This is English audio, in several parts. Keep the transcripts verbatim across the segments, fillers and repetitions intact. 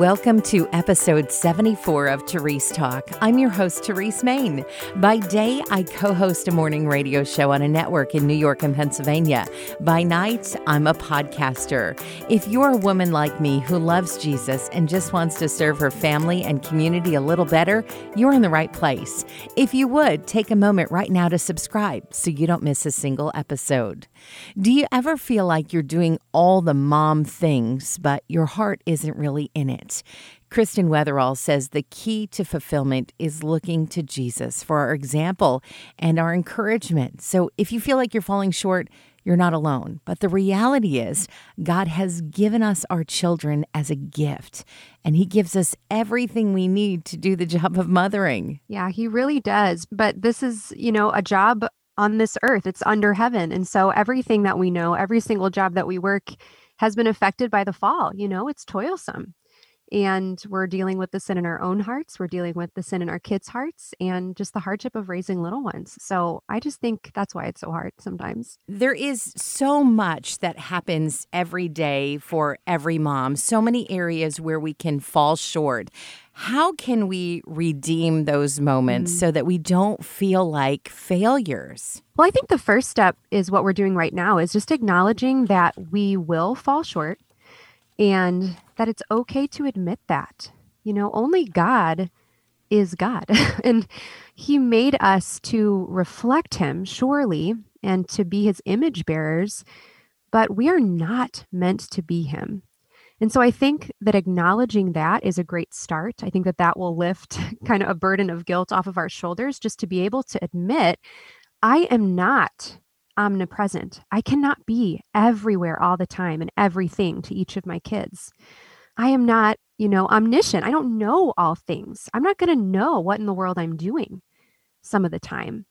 Welcome to episode seventy-four of Therese Talk. I'm your host, Therese Maine. By day, I co-host a morning radio show on a network in New York and Pennsylvania. By night, I'm a podcaster. If you're a woman like me who loves Jesus and just wants to serve her family and community a little better, you're in the right place. If you would, take a moment right now to subscribe so you don't miss a single episode. Do you ever feel like you're doing all the mom things, but your heart isn't really in it? Kristen Weatherall says the key to fulfillment is looking to Jesus for our example and our encouragement. So if you feel like you're falling short, you're not alone. But the reality is, God has given us our children as a gift, and He gives us everything we need to do the job of mothering. Yeah, He really does. But this is, you know, a job on this earth. It's under heaven. And so everything that we know, every single job that we work has been affected by the fall. You know, it's toilsome. And we're dealing with the sin in our own hearts. We're dealing with the sin in our kids' hearts and just the hardship of raising little ones. So I just think that's why it's so hard sometimes. There is so much that happens every day for every mom, so many areas where we can fall short. How can we redeem those moments mm-hmm. so that we don't feel like failures? Well, I think the first step is what we're doing right now is just acknowledging that we will fall short. And that it's okay to admit that, you know, only God is God. And He made us to reflect Him, surely, and to be His image bearers, but we are not meant to be Him. And so I think that acknowledging that is a great start. I think that that will lift kind of a burden of guilt off of our shoulders, just to be able to admit, I am not omnipresent. I cannot be everywhere all the time and everything to each of my kids. I am not, you know, omniscient. I don't know all things. I'm not going to know what in the world I'm doing some of the time.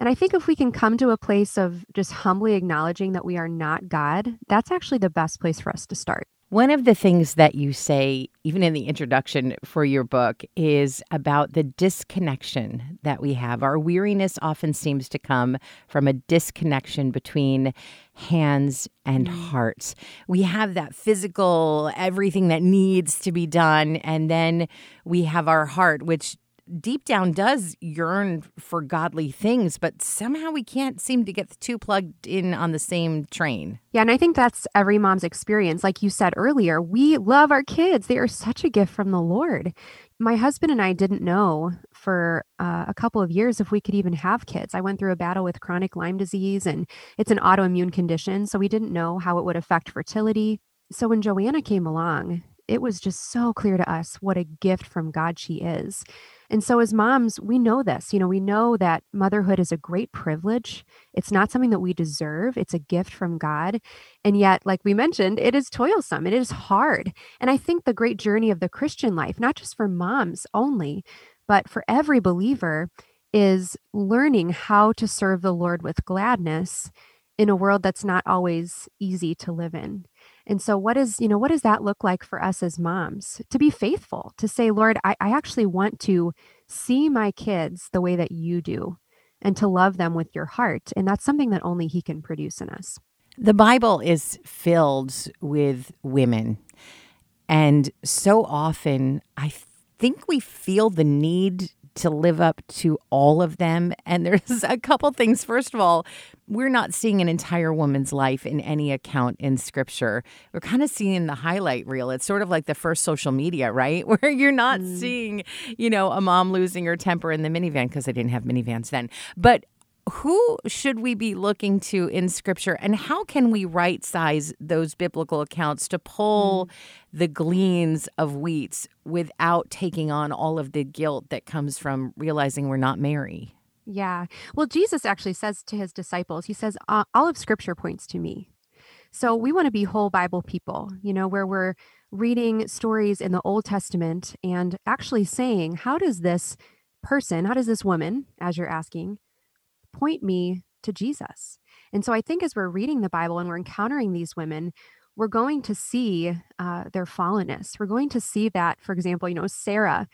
And I think if we can come to a place of just humbly acknowledging that we are not God, that's actually the best place for us to start. One of the things that you say, even in the introduction for your book, is about the disconnection that we have. Our weariness often seems to come from a disconnection between hands and hearts. We have that physical, everything that needs to be done, and then we have our heart, which deep down does yearn for godly things, but somehow we can't seem to get the two plugged in on the same train. Yeah, and I think that's every mom's experience. Like you said earlier, we love our kids. They are such a gift from the Lord. My husband and I didn't know for uh, a couple of years if we could even have kids. I went through a battle with chronic Lyme disease, and it's an autoimmune condition, so we didn't know how it would affect fertility. So when Joanna came along, it was just so clear to us what a gift from God she is. And so as moms, we know this, you know, we know that motherhood is a great privilege. It's not something that we deserve. It's a gift from God. And yet, like we mentioned, it is toilsome. It is hard. And I think the great journey of the Christian life, not just for moms only, but for every believer, is learning how to serve the Lord with gladness in a world that's not always easy to live in. And so what is, you know, what does that look like for us as moms? To be faithful, to say, Lord, I, I actually want to see my kids the way that you do and to love them with your heart. And that's something that only He can produce in us. The Bible is filled with women. And so often I think we feel the need to live up to all of them. And there's a couple things. First of all, we're not seeing an entire woman's life in any account in Scripture. We're kind of seeing the highlight reel. It's sort of like the first social media, right? Where you're not mm. seeing, you know, a mom losing her temper in the minivan, because they didn't have minivans then. But who should we be looking to in Scripture, and how can we right-size those biblical accounts to pull mm. the gleans of wheats without taking on all of the guilt that comes from realizing we're not Mary? Yeah. Well, Jesus actually says to His disciples, He says, all of Scripture points to me. So we want to be whole Bible people, you know, where we're reading stories in the Old Testament and actually saying, how does this person, how does this woman, as you're asking, point me to Jesus? And so I think as we're reading the Bible and we're encountering these women, we're going to see uh, their fallenness. We're going to see that, for example, you know, Sarah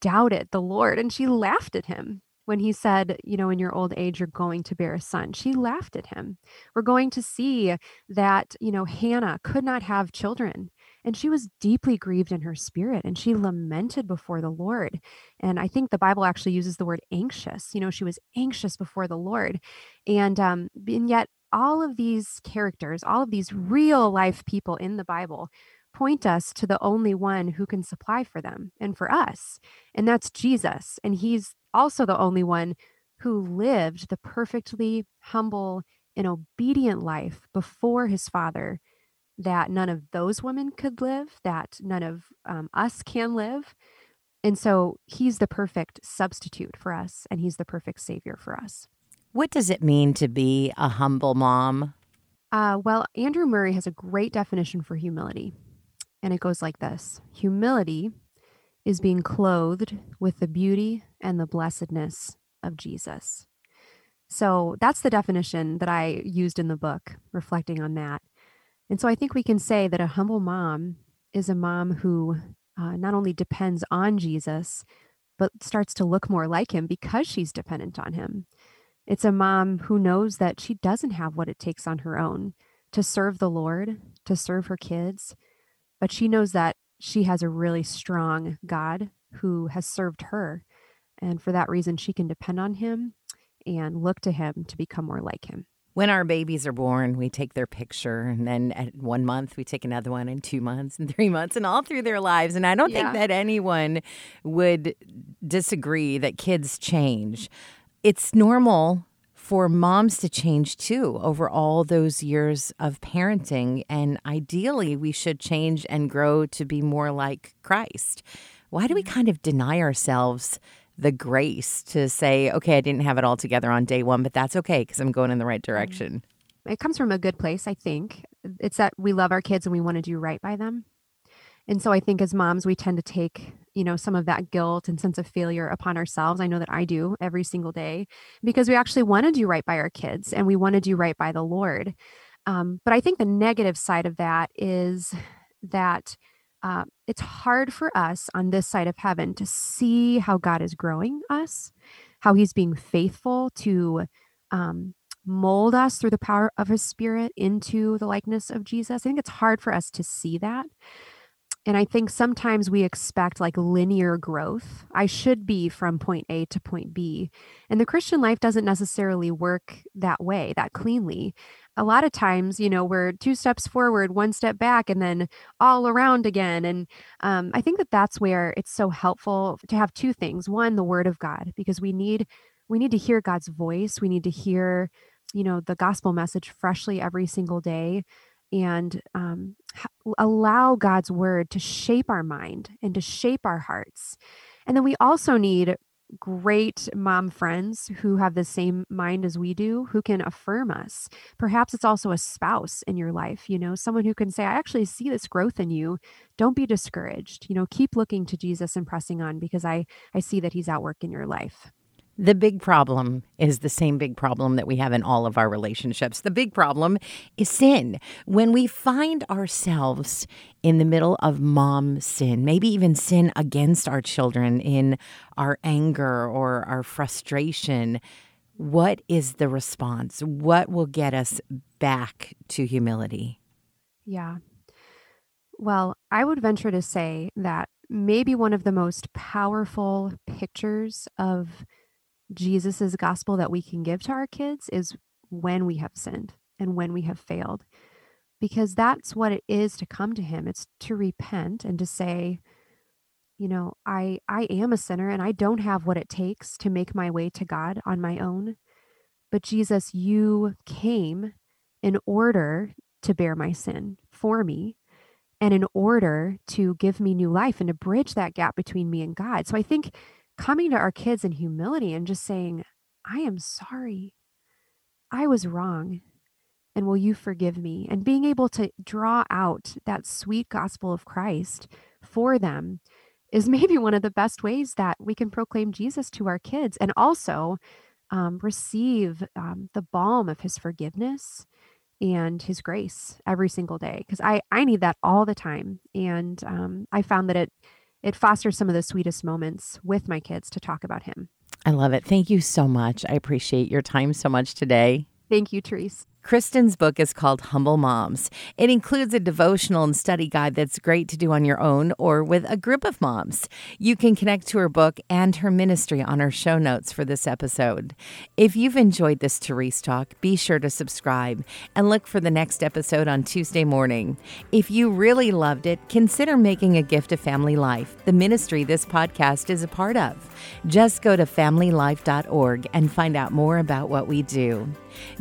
doubted the Lord and she laughed at Him when He said, you know, in your old age, you're going to bear a son. She laughed at Him. We're going to see that, you know, Hannah could not have children. And she was deeply grieved in her spirit, and she lamented before the Lord. And I think the Bible actually uses the word anxious. You know, she was anxious before the Lord. And, um, and yet all of these characters, all of these real life people in the Bible point us to the only one who can supply for them and for us. And that's Jesus. And he's also the only one who lived the perfectly humble and obedient life before his Father that none of those women could live, that none of um, us can live. And so he's the perfect substitute for us, and he's the perfect savior for us. What does it mean to be a humble mom? Uh, well, Andrew Murray has a great definition for humility, and it goes like this. Humility is being clothed with the beauty and the blessedness of Jesus. So that's the definition that I used in the book, reflecting on that. And so I think we can say that a humble mom is a mom who uh, not only depends on Jesus, but starts to look more like him because she's dependent on him. It's a mom who knows that she doesn't have what it takes on her own to serve the Lord, to serve her kids, but she knows that she has a really strong God who has served her. And for that reason, she can depend on him and look to him to become more like him. When our babies are born, we take their picture, and then at one month, we take another one, and two months, and three months, and all through their lives. And I don't yeah. think that anyone would disagree that kids change. It's normal for moms to change, too, over all those years of parenting. And ideally, we should change and grow to be more like Christ. Why do we kind of deny ourselves the grace to say, okay, I didn't have it all together on day one, but that's okay because I'm going in the right direction? It comes from a good place, I think. It's that we love our kids and we want to do right by them. And so I think as moms, we tend to take, you know, some of that guilt and sense of failure upon ourselves. I know that I do every single day because we actually want to do right by our kids and we want to do right by the Lord. Um, but I think the negative side of that is that Uh, it's hard for us on this side of heaven to see how God is growing us, how he's being faithful to um, mold us through the power of his Spirit into the likeness of Jesus. I think it's hard for us to see that. And I think sometimes we expect like linear growth. I should be from point A to point B. And the Christian life doesn't necessarily work that way, that cleanly. A lot of times, you know, we're two steps forward, one step back, and then all around again. And um, I think that that's where it's so helpful to have two things. One, the Word of God, because we need we need to hear God's voice. We need to hear, you know, the gospel message freshly every single day, and um, allow God's Word to shape our mind and to shape our hearts. And then we also need great mom friends who have the same mind as we do, who can affirm us. Perhaps it's also a spouse in your life, you know, someone who can say, I actually see this growth in you. Don't be discouraged. You know, keep looking to Jesus and pressing on because I, I see that he's at work in your life. The big problem is the same big problem that we have in all of our relationships. The big problem is sin. When we find ourselves in the middle of mom sin, maybe even sin against our children in our anger or our frustration, what is the response? What will get us back to humility? Yeah. Well, I would venture to say that maybe one of the most powerful pictures of Jesus's gospel that we can give to our kids is when we have sinned and when we have failed, because that's what it is to come to him. It's to repent and to say, you know, I, I am a sinner and I don't have what it takes to make my way to God on my own, but Jesus, you came in order to bear my sin for me and in order to give me new life and to bridge that gap between me and God. So I think coming to our kids in humility and just saying, I am sorry, I was wrong, and will you forgive me? And being able to draw out that sweet gospel of Christ for them is maybe one of the best ways that we can proclaim Jesus to our kids and also um, receive um, the balm of his forgiveness and his grace every single day. Because I, I need that all the time. And um, I found that it It fosters some of the sweetest moments with my kids to talk about him. I love it. Thank you so much. I appreciate your time so much today. Thank you, Therese. Kristen's book is called Humble Moms. It includes a devotional and study guide that's great to do on your own or with a group of moms. You can connect to her book and her ministry on our show notes for this episode. If you've enjoyed this Therese Talk, be sure to subscribe and look for the next episode on Tuesday morning. If you really loved it, consider making a gift to Family Life, the ministry this podcast is a part of. Just go to family life dot org and find out more about what we do.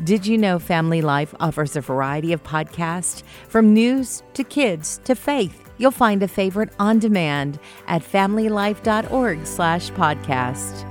Did you know Family Life offers a variety of podcasts? From news to kids to faith, you'll find a favorite on demand at family life dot org slash podcast.